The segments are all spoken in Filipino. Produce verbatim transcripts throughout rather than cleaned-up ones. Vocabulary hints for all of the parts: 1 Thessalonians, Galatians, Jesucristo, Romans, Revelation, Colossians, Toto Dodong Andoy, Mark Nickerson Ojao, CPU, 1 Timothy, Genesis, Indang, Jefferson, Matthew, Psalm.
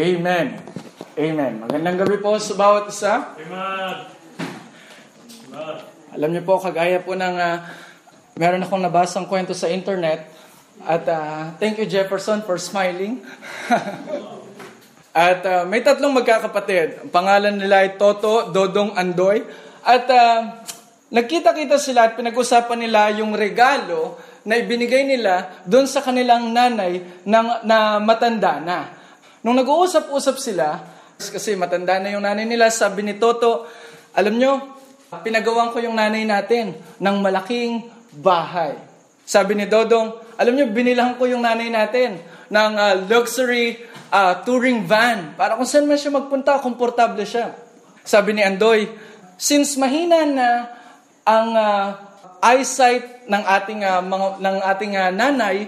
Amen. Amen. Magandang gabi po sa bawat isa. Amen. Alam niyo po, kagaya po ng uh, meron akong nabasang kwento sa internet. At uh, thank you Jefferson for smiling. At uh, may tatlong magkakapatid. Ang pangalan nila ay Toto Dodong Andoy. At uh, nagkita-kita sila at pinag-usapan nila yung regalo na ibinigay nila doon sa kanilang nanay na, na matanda na. Nung nag-uusap-usap sila, kasi matanda na yung nanay nila, sabi ni Toto, alam nyo, pinagawan ko yung nanay natin ng malaking bahay. Sabi ni Dodong, alam nyo, binilang ko yung nanay natin ng uh, luxury uh, touring van. Para kung saan man siya magpunta, komportable siya. Sabi ni Andoy, since mahina na ang uh, eyesight ng ating, uh, mga, ng ating uh, nanay,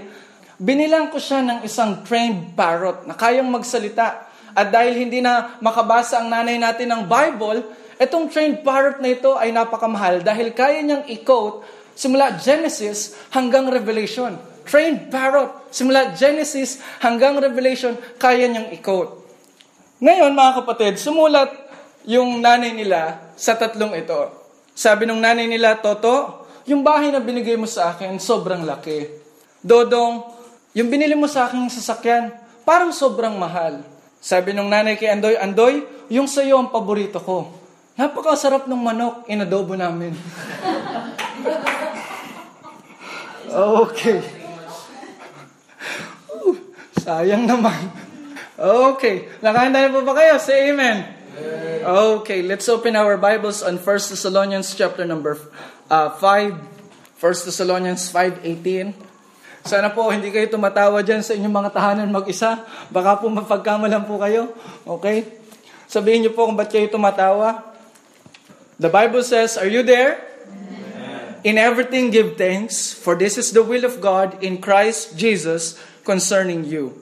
binilang ko siya ng isang trained parrot na kayang magsalita. At dahil hindi na makabasa ang nanay natin ng Bible, itong trained parrot na ito ay napakamahal dahil kaya niyang i-quote simula Genesis hanggang Revelation. Trained parrot, simula Genesis hanggang Revelation, kaya niyang i-quote. Ngayon mga kapatid, sumulat yung nanay nila sa tatlong ito. Sabi ng nanay nila, Toto, yung bahay na binigay mo sa akin, sobrang laki. Dodong, yung binili mo sa aking sasakyan, parang sobrang mahal. Sabi nung nanay kay Andoy, Andoy, yung sayo ang paborito ko. Napakasarap ng manok, inadobo namin. Okay. Ooh, sayang naman. Okay. Nakahanda na po ba kayo? Say amen. Okay, let's open our Bibles on First Thessalonians chapter number uh, five. First Thessalonians five eighteen. Sana po hindi kayo tumatawa dyan sa inyong mga tahanan mag-isa. Baka po mapagkamalan po kayo. Okay? Sabihin niyo po kung ba't kayo tumatawa. The Bible says, are you there? Amen. In everything give thanks, for this is the will of God in Christ Jesus concerning you.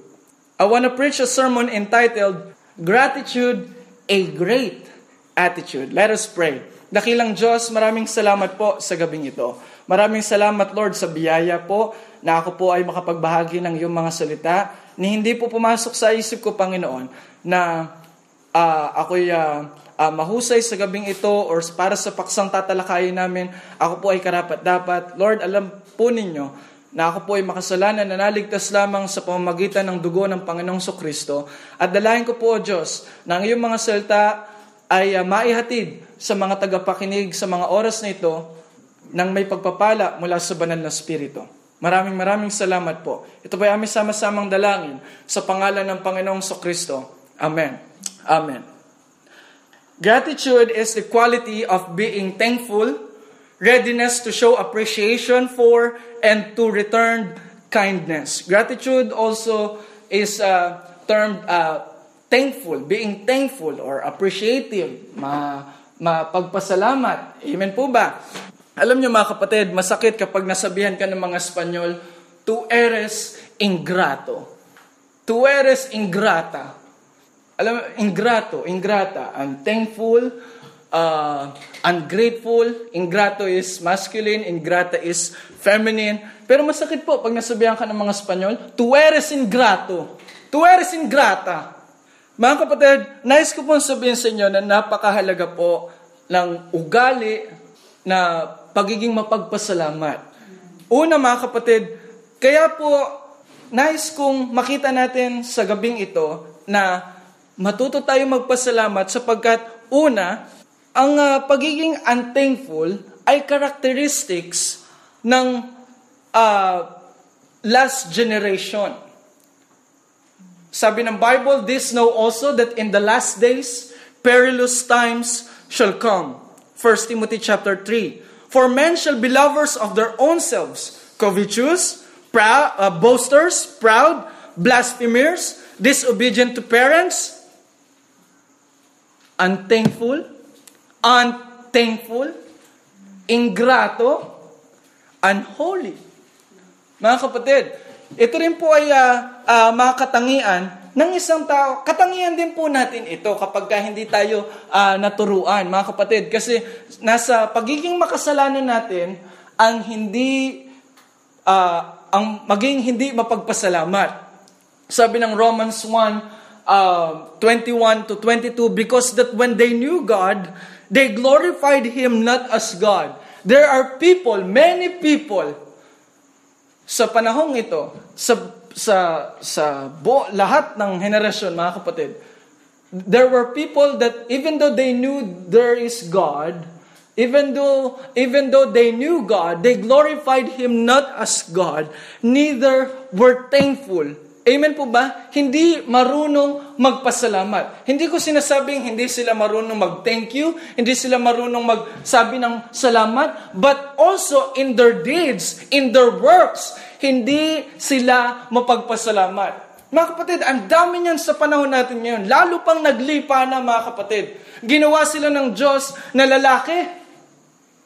I want to preach a sermon entitled, Gratitude, a Great Attitude. Let us pray. Dakilang Diyos, maraming salamat po sa gabing ito. Maraming salamat, Lord, sa biyaya po na ako po ay makapagbahagi ng iyong mga salita ni hindi po pumasok sa isip ko, Panginoon, na uh, ako'y uh, uh, mahusay sa gabing ito or para sa paksang tatalakayin namin, ako po ay karapat-dapat. Lord, alam po ninyo na ako po ay makasalanan na naligtas lamang sa pamamagitan ng dugo ng Panginoong Jesucristo. At dalahin ko po, O Diyos, na ang iyong mga salita ay uh, maihatid sa mga tagapakinig sa mga oras na ito, nang may pagpapala mula sa banal na spirito. Maraming maraming salamat po. Ito po ay aming sama-samang dalangin sa pangalan ng Panginoong Jesucristo. Amen. Amen. Gratitude is the quality of being thankful, readiness to show appreciation for, and to return kindness. Gratitude also is uh, termed uh, thankful, being thankful or appreciative, ma mapagpasalamat. Amen po ba? Alam niyo mga kapatid, masakit kapag nasabihan ka ng mga Espanyol, tu eres ingrato. Tu eres ingrata. Alam, ingrato, ingrata. Unthankful, uh, ungrateful. Ingrato is masculine, ingrata is feminine. Pero masakit po pag nasabihan ka ng mga Espanyol, tu eres ingrato. Tu eres ingrata. Mga kapatid, nais ko pong sabihin sa inyo na napakahalaga po ng ugali na pagiging mapagpasalamat. Una mga kapatid, kaya po nais kong makita natin sa gabing ito na matuto tayo magpasalamat sapagkat una, ang uh, pagiging unthankful ay characteristics ng uh, last generation. Sabi ng Bible, this know also that in the last days, perilous times shall come. First Timothy chapter three. For men shall be lovers of their own selves, covetous, proud, uh, boasters, proud, blasphemers, disobedient to parents, unthankful, unthankful, ingrato, unholy. Mga kapatid, ito rin po ay uh, uh, mga katangian ng isang tao. Katangian din po natin ito kapag hindi tayo uh, naturuan, mga kapatid. Kasi nasa pagiging makasalanan natin ang hindi uh, ang maging hindi mapagpasalamat. Sabi ng Romans one, uh, um, twenty-one to twenty-two, because that when they knew God, they glorified Him not as God. There are people, many people, sa panahong ito, sa sa sa bo, lahat ng henerasyon, mga kapatid, there were people that even though they knew there is God, even though even though they knew God, they glorified Him not as God, neither were thankful. Amen po ba? Hindi marunong magpasalamat. Hindi ko sinasabing hindi sila marunong mag-thank you, hindi sila marunong magsabi ng salamat, but also in their deeds, in their works, hindi sila mapagpasalamat. Mga kapatid, ang dami niyan sa panahon natin ngayon. Lalo pang naglipa na, mga kapatid. Ginawa sila ng Diyos na lalaki.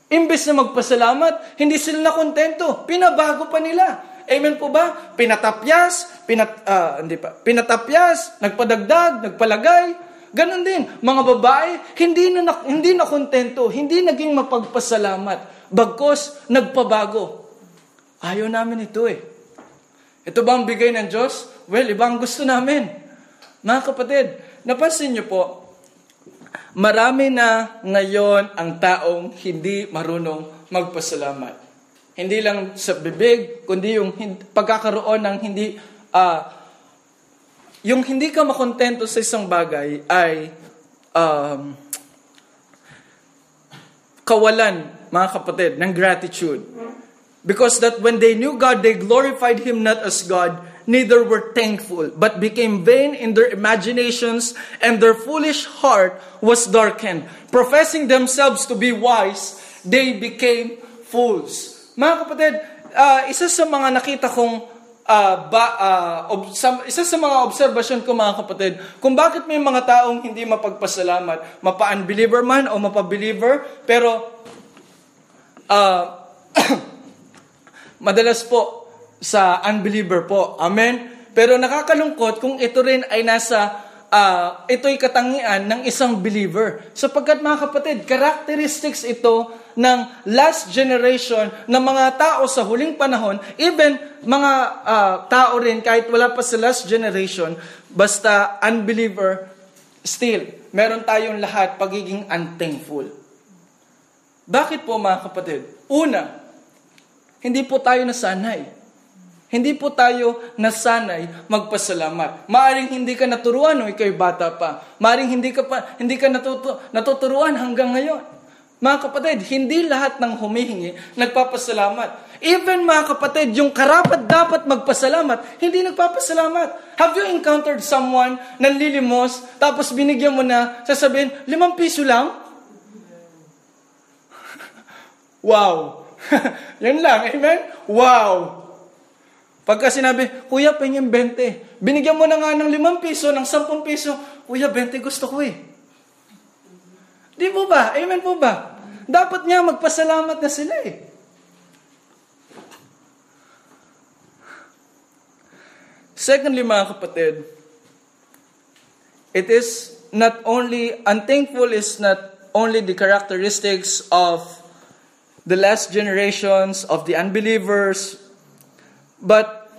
Imbes na magpasalamat, hindi sila nakontento. Pinabago pa nila. Amen po ba? Pinatapyas, pinat, uh, hindi pa, pinatapyas, nagpadagdag, nagpalagay. Ganon din. Mga babae, hindi na hindi nakontento, hindi naging mapagpasalamat. Bagkos, nagpabago. Ayaw namin ito eh. Ito ba ang bigay ng Diyos? Well, iba ang gusto namin. Mga kapatid, napansin niyo po, marami na ngayon ang taong hindi marunong magpasalamat. Hindi lang sa bibig, kundi yung pagkakaroon ng hindi, uh, yung hindi ka makontento sa isang bagay ay um, kawalan, mga kapatid, ng gratitude. Because that when they knew God, they glorified Him not as God, neither were thankful, but became vain in their imaginations, and their foolish heart was darkened. Professing themselves to be wise, they became fools. Mga kapatid, uh, isa sa mga nakita kong, uh, ba, uh, ob- sa, isa sa mga observation ko, mga kapatid, kung bakit may mga taong hindi mapagpasalamat, mapa-unbeliever man o mapa-believer, pero uh, madalas po, sa unbeliever po. Amen? Pero nakakalungkot kung ito rin ay nasa, uh, ito'y katangian ng isang believer. Sapagkat mga kapatid, characteristics ito ng last generation ng mga tao sa huling panahon, even mga uh, tao rin kahit wala pa sa last generation, basta unbeliever, still, meron tayong lahat pagiging unthankful. Bakit po mga kapatid? Una, hindi po tayo nasanay. Hindi po tayo nasanay magpasalamat. Maaring hindi ka naturuan o ikay bata pa. Maaring hindi ka pa hindi ka natutu, natuturuan hanggang ngayon. Mga kapatid, hindi lahat ng humihingi nagpapasalamat. Even mga kapatid, yung karapat dapat magpasalamat, hindi nagpapasalamat. Have you encountered someone nanlilimos tapos binigyan mo na, sasabihin, limang piso lang? Wow! Yan lang, amen? Wow! Pagka sinabi, Kuya, pengin twenty. Binigyan mo na nga ng limang piso, ng sampung piso. Kuya, twenty gusto ko eh. Di po ba? Amen po ba? Dapat nga magpasalamat na sila eh. Secondly, mga kapatid, it is not only, unthankful is not only the characteristics of the last generations, of the unbelievers, but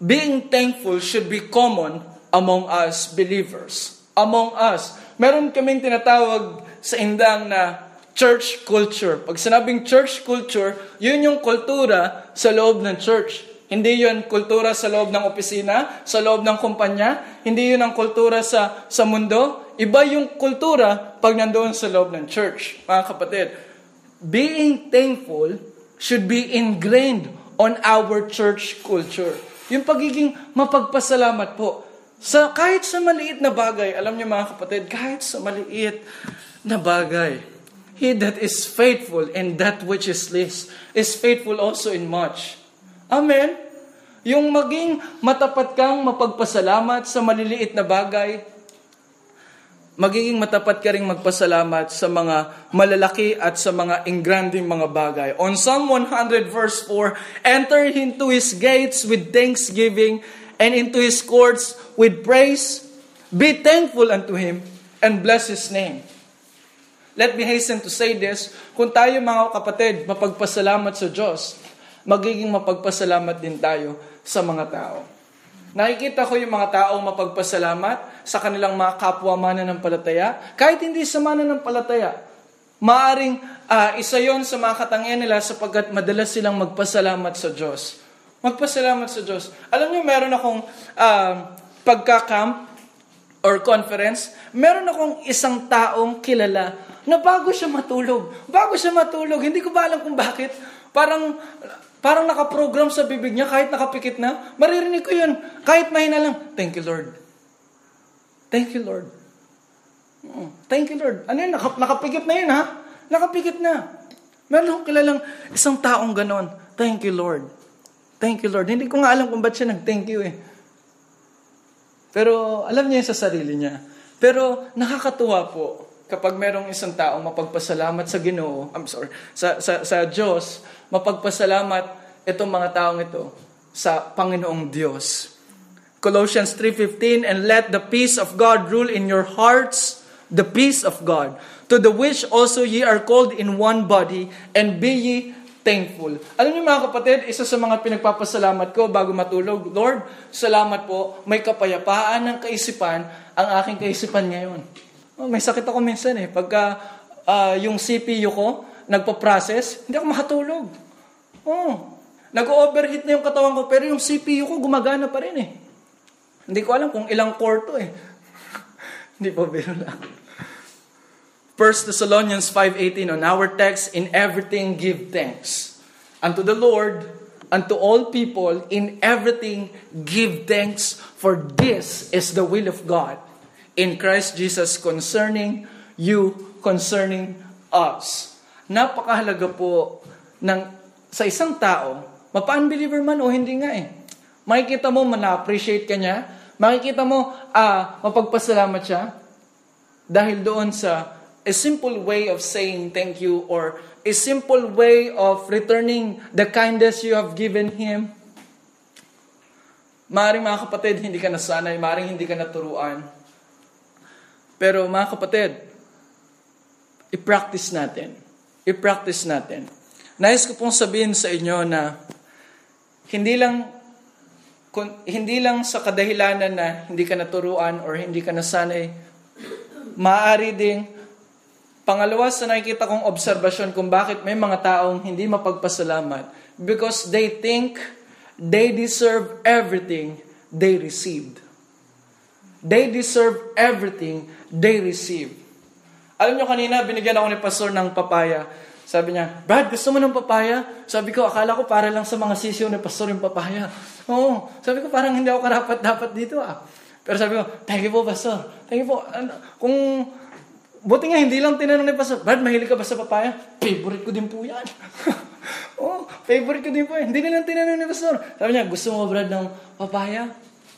being thankful should be common among us believers. Among us. Meron kaming tinatawag sa Indang na church culture. Pag sinabing church culture, yun yung kultura sa loob ng church. Hindi yun kultura sa loob ng opisina, sa loob ng kumpanya. Hindi yun ang kultura sa, sa mundo. Iba yung kultura pag nandoon sa loob ng church. Mga kapatid, being thankful should be ingrained on our church culture. Yung pagiging mapagpasalamat po. Sa, kahit sa maliit na bagay, alam niyo mga kapatid, kahit sa maliit na bagay, he that is faithful in that which is least is faithful also in much. Amen? Yung maging matapat kang mapagpasalamat sa maliliit na bagay, magiging matapat ka ring magpasalamat sa mga malalaki at sa mga engranding mga bagay. On Psalm one hundred verse four, enter into His gates with thanksgiving and into His courts with praise. Be thankful unto Him and bless His name. Let me hasten to say this, kung tayo mga kapatid mapagpasalamat sa Diyos, magiging mapagpasalamat din tayo sa mga tao. Nakikita ko yung mga taong mapagpasalamat sa kanilang mga kapwa mananampalataya. Kahit hindi sa mananampalataya, maaring uh, isa yon sa mga katangian nila sapagkat madalas silang magpasalamat sa Diyos. Magpasalamat sa Diyos. Alam niyo, meron akong uh, pagka-camp or conference, meron akong isang taong kilala na bago siya matulog. Bago siya matulog, hindi ko ba alam kung bakit. Parang... Parang nakaprogram sa bibig niya, kahit nakapikit na, maririnig ko yun, kahit mahina lang, thank you Lord. Thank you Lord. Thank you Lord. Ano yun? Naka, nakapikit na yun ha? Nakapikit na. Meron akong kilalang isang taong ganon, thank you Lord. Thank you Lord. Hindi ko nga alam kung ba't siya nag-thank you eh. Pero alam niya sa sarili niya. Pero nakakatuwa po kapag merong isang taong mapagpasalamat sa Ginoo, I'm sorry, sa, sa, sa Diyos, mapagpasalamat itong mga taong ito sa Panginoong Diyos. Colossians three fifteen, and let the peace of God rule in your hearts, the peace of God, to the which also ye are called in one body, and be ye thankful. Alam niyo mga kapatid, isa sa mga pinagpapasalamat ko bago matulog, Lord, salamat po, may kapayapaan ng kaisipan ang aking kaisipan ngayon. Oh, may sakit ako minsan eh. Pagka uh, yung C P U ko nagpa-process, hindi ako makatulog. Oh, nag-overheat na yung katawan ko, pero yung C P U ko gumagana pa rin eh. Hindi ko alam kung ilang core to eh. Hindi pa biro lang. First Thessalonians five eighteen, on our text, in everything give thanks. Unto the Lord, unto all people, in everything give thanks, for this is the will of God in Christ Jesus concerning you, concerning us. Napakahalaga po ng, sa isang tao, mapa-unbeliever man o hindi nga eh. Makikita mo, man-appreciate ka niya. Makikita mo, ah, mapagpasalamat siya. Dahil doon sa a simple way of saying thank you or a simple way of returning the kindness you have given him. Maaring mga kapatid, hindi ka nasanay. Maaring hindi ka naturuan. Pero mga kapatid, i-practice natin. I-practice natin. Nais ko pong sabihin sa inyo na hindi lang hindi lang sa kadahilanan na hindi ka naturuan or hindi ka nasanay, maaari ding pangalawa sa nakikita kong obserbasyon kung bakit may mga taong hindi mapagpasalamat, because they think they deserve everything they received. They deserve everything they receive. Alam nyo kanina, binigyan ako ni Pastor ng papaya. Sabi niya, Brad, gusto mo ng papaya? Sabi ko, akala ko para lang sa mga sisiyo ni Pastor yung papaya. Oo. Sabi ko, parang hindi ako karapat-dapat dito ah. Pero sabi ko, thank you po, Pastor. Thank you po. Ano, kung, buti nga, hindi lang tinanong ni Pastor, Brad, mahilig ka ba sa papaya? Favorite ko din po yan. Oo, favorite ko din po yan. Hindi nilang tinanong ni Pastor. Sabi niya, gusto mo, Brad, ng papaya?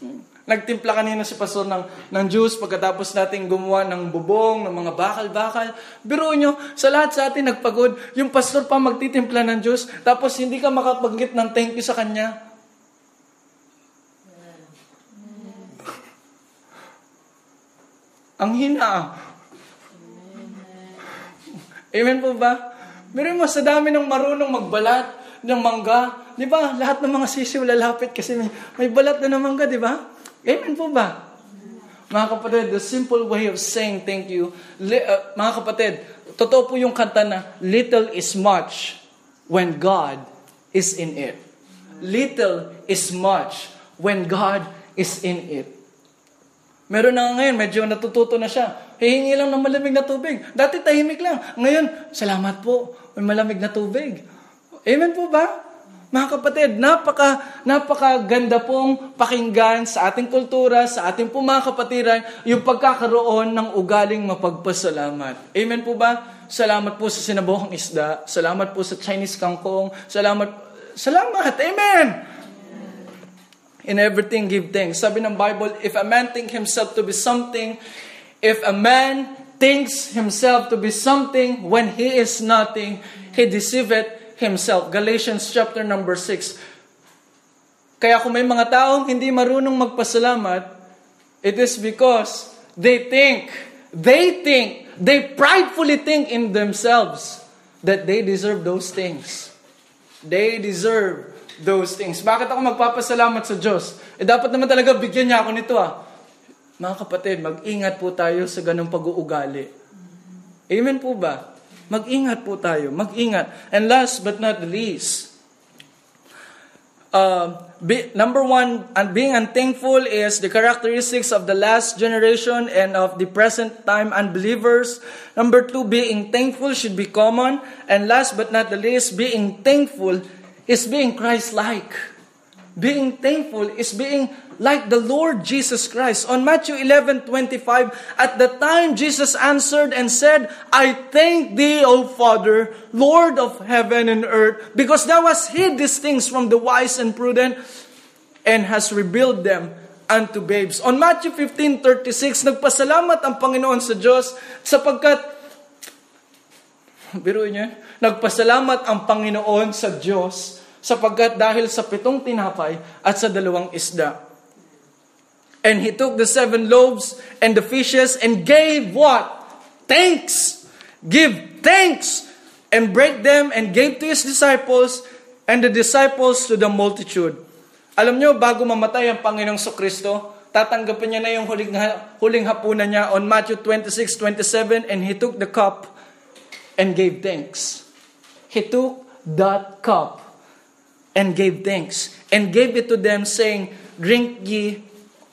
Hmm. Nagtimpla kanina si Pastor ng, ng juice pagkatapos natin gumawa ng bubong, ng mga bakal-bakal. Biro nyo, sa lahat sa atin nagpagod, yung Pastor pa magtitimpla ng juice, tapos hindi ka makapaggit ng thank you sa kanya. Ang hina. Amen po ba? Biro mo, sa dami ng marunong magbalat, ng mangga, di ba? Lahat ng mga sisiw lalapit kasi may, may balat na ng mangga, di ba? Amen po ba? Mga kapatid, the simple way of saying thank you. Li- uh, mga kapatid, totoo po yung kanta na little is much when God is in it. Little is much when God is in it. Meron na ngayon, medyo natututo na siya. Hihingi lang ng malamig na tubig. Dati tahimik lang. Ngayon, salamat po, may malamig na tubig. Amen po ba? Mga kapatid, napaka, napakaganda pong pakinggan sa ating kultura, sa ating po mga kapatiran, yung pagkakaroon ng ugaling mapagpasalamat. Amen po ba? Salamat po sa sinabohang isda, salamat po sa Chinese kangkong, salamat, salamat, amen! In everything, give thanks. Sabi ng Bible, if a man think himself to be something, if a man thinks himself to be something when he is nothing, he deceiveth himself. Galatians chapter number six. Kaya kung may mga taong hindi marunong magpasalamat, it is because they think, they think, they pridefully think in themselves that they deserve those things. They deserve those things. Bakit ako magpapasalamat sa Diyos? Eh dapat naman talaga bigyan niya ako nito ah. Mga kapatid, mag-ingat po tayo sa ganung pag-uugali. Amen po ba? Mag-ingat po tayo, mag-ingat. And last but not least, uh, be, number one, being unthankful is the characteristics of the last generation and of the present time unbelievers. Number two, being thankful should be common. And last but not the least, being thankful is being Christ-like. Being thankful is being like the Lord Jesus Christ. On Matthew eleven twenty-five, at the time Jesus answered and said, I thank thee, O Father, Lord of heaven and earth, because thou hast hid these things from the wise and prudent, and hast revealed them unto babes. On Matthew fifteen thirty-six, nagpasalamat ang Panginoon sa Diyos sapagkat, biruin niyo, nagpasalamat ang Panginoon sa Diyos sapagkat dahil sa pitong tinapay at sa dalawang isda. And he took the seven loaves and the fishes and gave what? Thanks! Give thanks! And break them and gave to his disciples and the disciples to the multitude. Alam nyo, bago mamatay ang Panginoong Jesucristo, tatanggapin niya na yung huling, huling hapunan niya on Matthew twenty-six twenty-seven, and he took the cup and gave thanks. He took that cup and gave thanks and gave it to them, saying, drink ye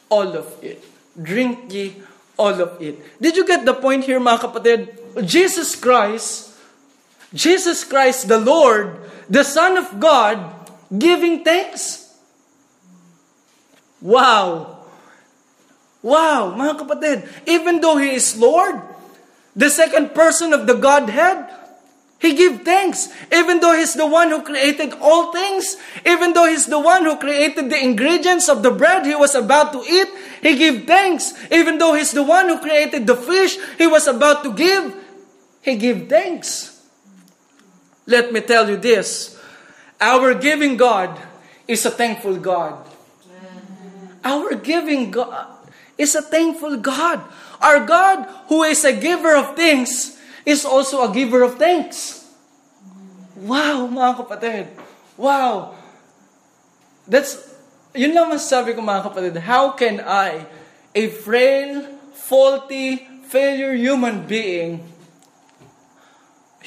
all of it. Drink ye all of it. Did you get the point here, mga kapatid? Jesus Christ, Jesus Christ the Lord, the Son of God, giving thanks. Wow! Wow, mga kapatid. Even though He is Lord, the second person of the Godhead, He gave thanks. Even though He's the one who created all things, even though He's the one who created the ingredients of the bread He was about to eat, He gave thanks. Even though He's the one who created the fish He was about to give, He gave thanks. Let me tell you this, our giving God is a thankful God. Our giving God is a thankful God. Our God, who is a giver of things, is also a giver of thanks. Wow, mga kapatid. Wow. That's, yun lang masasabi ko, mga kapatid. How can I, a frail, faulty, failure human being,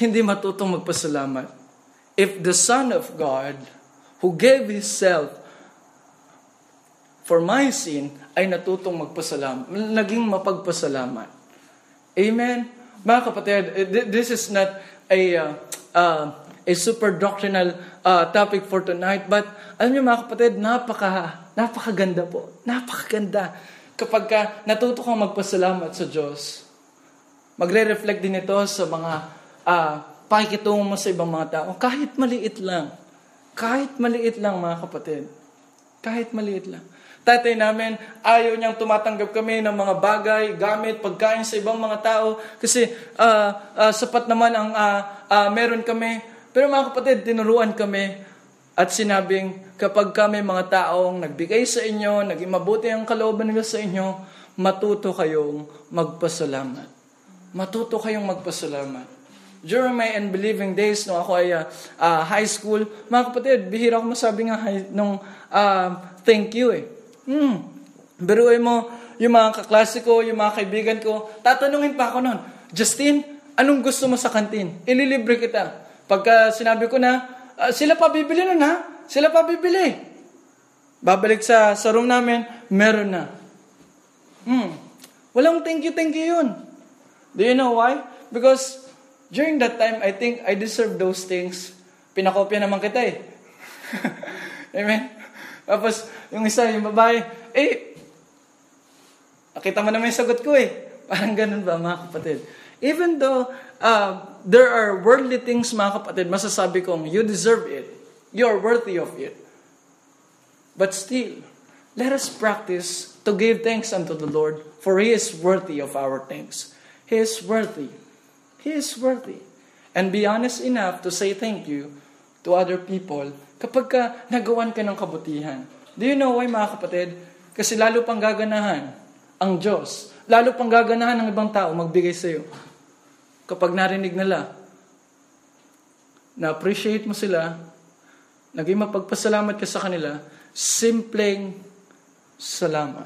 hindi matutong magpasalamat? If the Son of God, who gave Himself for my sin, ay natutong magpasalamat, naging mapagpasalamat. Amen? Mga kapatid, this is not a, uh, uh, a super doctrinal uh, topic for tonight, but alam niyo, mga kapatid, napaka, napakaganda po. Napakaganda. Kapag ka natuto kang magpasalamat sa Diyos, magre-reflect din ito sa mga uh, pakikitungo mo sa ibang mga tao. Kahit maliit lang. Kahit maliit lang, mga kapatid. Kahit maliit lang. Tatay namin, ayaw niyang tumatanggap kami ng mga bagay, gamit, pagkain sa ibang mga tao kasi uh, uh, sapat naman ang uh, uh, meron kami. Pero mga kapatid, tinuruan kami at sinabing, kapag kami mga taong nagbigay sa inyo, naging mabuti ang kalooban nila sa inyo, matuto kayong magpasalamat. Matuto kayong magpasalamat. During my unbelieving days, nung ako ay uh, uh, high school, mga kapatid, bihira ko masabi nga nung uh, thank you eh. Hmm. Biruin mo, yung mga kaklase ko, yung mga kaibigan ko, tatanungin pa ako nun, Justin, anong gusto mo sa kantin? Ililibre kita. Pagka sinabi ko na, uh, sila pa bibili nun ha? Sila pa bibili. Babalik sa, sa room namin, meron na. Hmm. Walang thank you, thank you yun. Do you know why? Because during that time, I think I deserve those things. Pinakopya naman kita eh. Amen? Tapos, yung isa, yung babae, eh, nakita mo naman yung sagot ko eh. Parang ganun ba, mga kapatid? Even though uh, there are worldly things, mga kapatid, masasabi kong, you deserve it. You are worthy of it. But still, let us practice to give thanks unto the Lord, for He is worthy of our thanks. He is worthy. He is worthy. And be honest enough to say thank you to other people kapag ka nagawan ka ng kabutihan. Do you know why, mga kapatid? Kasi lalo pang gaganahan ang Diyos. Lalo pang gaganahan ng ibang tao magbigay sa iyo. Kapag narinig nila, na-appreciate mo sila, naging magpagpasalamat ka sa kanila, simpleng salamat.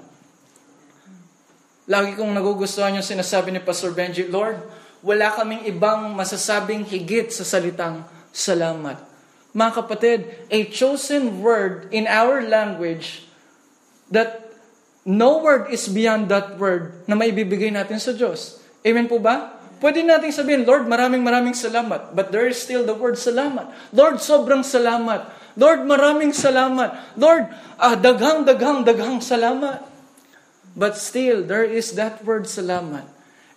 Lagi kong nagugustuhan yung sinasabi ni Pastor Benji, Lord, wala kaming ibang masasabing higit sa salitang salamat. Mga kapatid, a chosen word in our language that no word is beyond that word na maibibigay natin sa Diyos. Amen po ba? Pwede nating sabihin, Lord, maraming maraming salamat. But there is still the word salamat. Lord, sobrang salamat. Lord, maraming salamat. Lord, ah, daghang, daghang, daghang salamat. But still, there is that word salamat.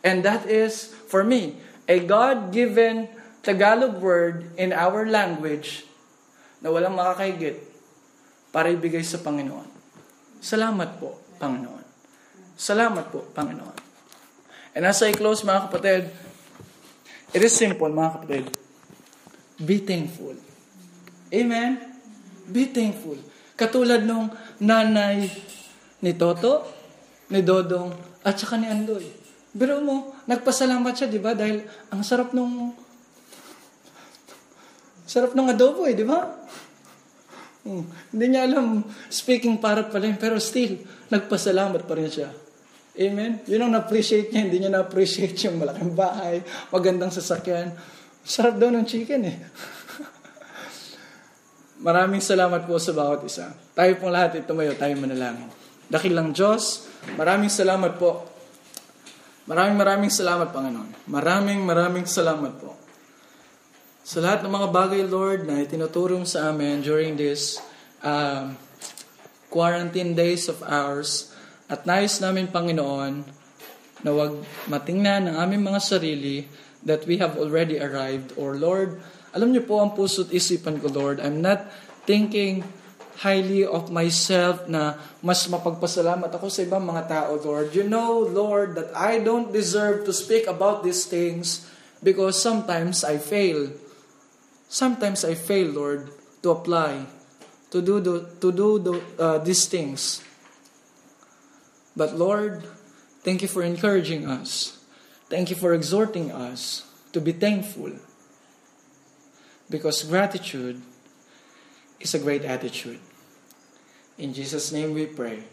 And that is, for me, a God-given Tagalog word in our language na walang makakahigit para ibigay sa Panginoon. Salamat po, Panginoon. Salamat po, Panginoon. And as I close, mga kapatid, it is simple, mga kapatid. Be thankful. Amen? Be thankful. Katulad nung nanay ni Toto, ni Dodong, at saka ni Andoy. Biro mo, nagpasalamat siya, di ba? Dahil ang sarap nung sarap nung adobo, eh, di ba? Hmm. Hindi niya alam, speaking parrot pa rin, pero still, nagpasalamat pa rin siya. Amen? Yun ang na-appreciate niya. Hindi niya na-appreciate yung malaking bahay, magandang sasakyan. Sarap daw ng chicken eh. Maraming salamat po sa bawat isa. Tayo pong lahat ay tumayo, tayo manalangin. Dakilang Diyos, maraming salamat po. Maraming maraming salamat, Panginoon. Maraming maraming salamat po. Sa lahat ng mga bagay, Lord, na itinuturong sa amin during this um, quarantine days of ours, at nais namin, Panginoon, na huwag matingnan ang aming mga sarili that we have already arrived. Or Lord, alam niyo po ang puso't isipan ko, Lord. I'm not thinking highly of myself na mas mapagpasalamat ako sa ibang mga tao, Lord. You know, Lord, that I don't deserve to speak about these things because sometimes I fail. Sometimes I fail, Lord, to apply, to do, do, to do do, uh, these things. But Lord, thank you for encouraging us. Thank you for exhorting us to be thankful. Because gratitude is a great attitude. In Jesus' name we pray.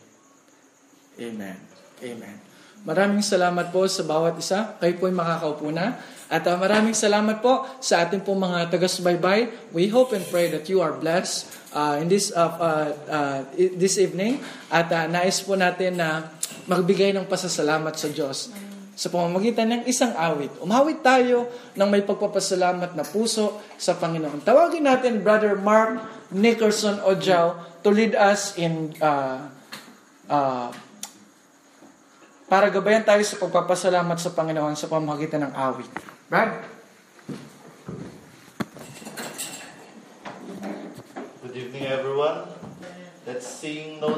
Amen. Amen. Maraming salamat po sa bawat isa. Kayo po ay makakaupo na. At uh, maraming salamat po sa ating po mga taga-subaybay. We hope and pray that you are blessed uh, in this uh, uh, uh, this evening. At uh, nais po natin na magbigay ng pasasalamat sa Diyos sa pamamagitan ng isang awit. Umawit tayo ng may pagpapasalamat na puso sa Panginoon. Tawagin natin Brother Mark Nickerson Ojao to lead us in uh, uh, para gabayan tayo sa pagpapasalamat sa Panginoon sa pamamagitan ng awit. Brad? Good evening, everyone. Let's sing no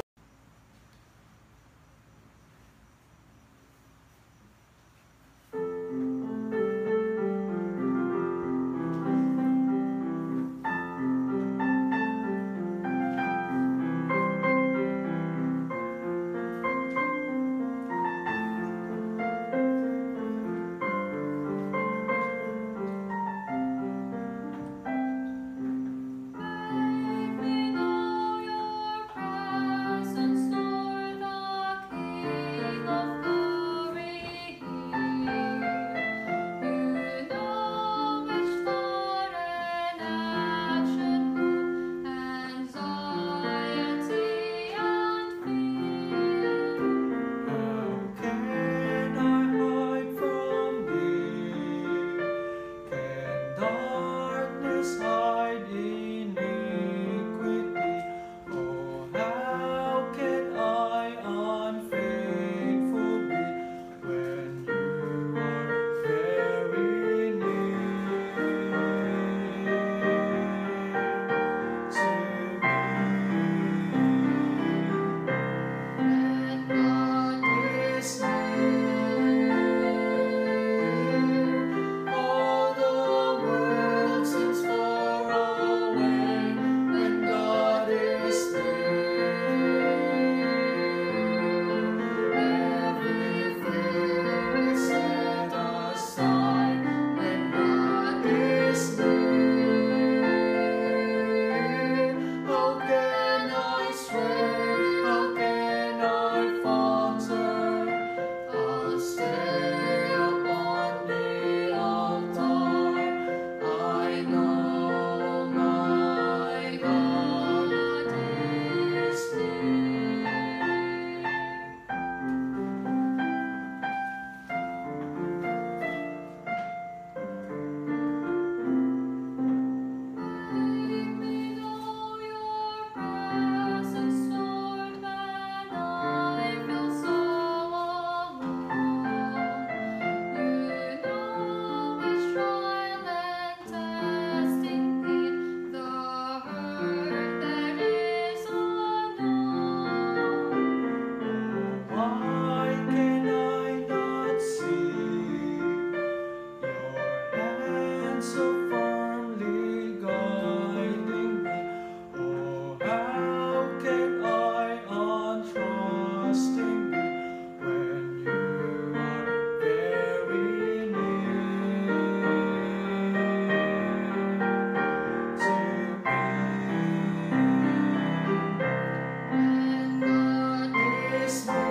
Christmas.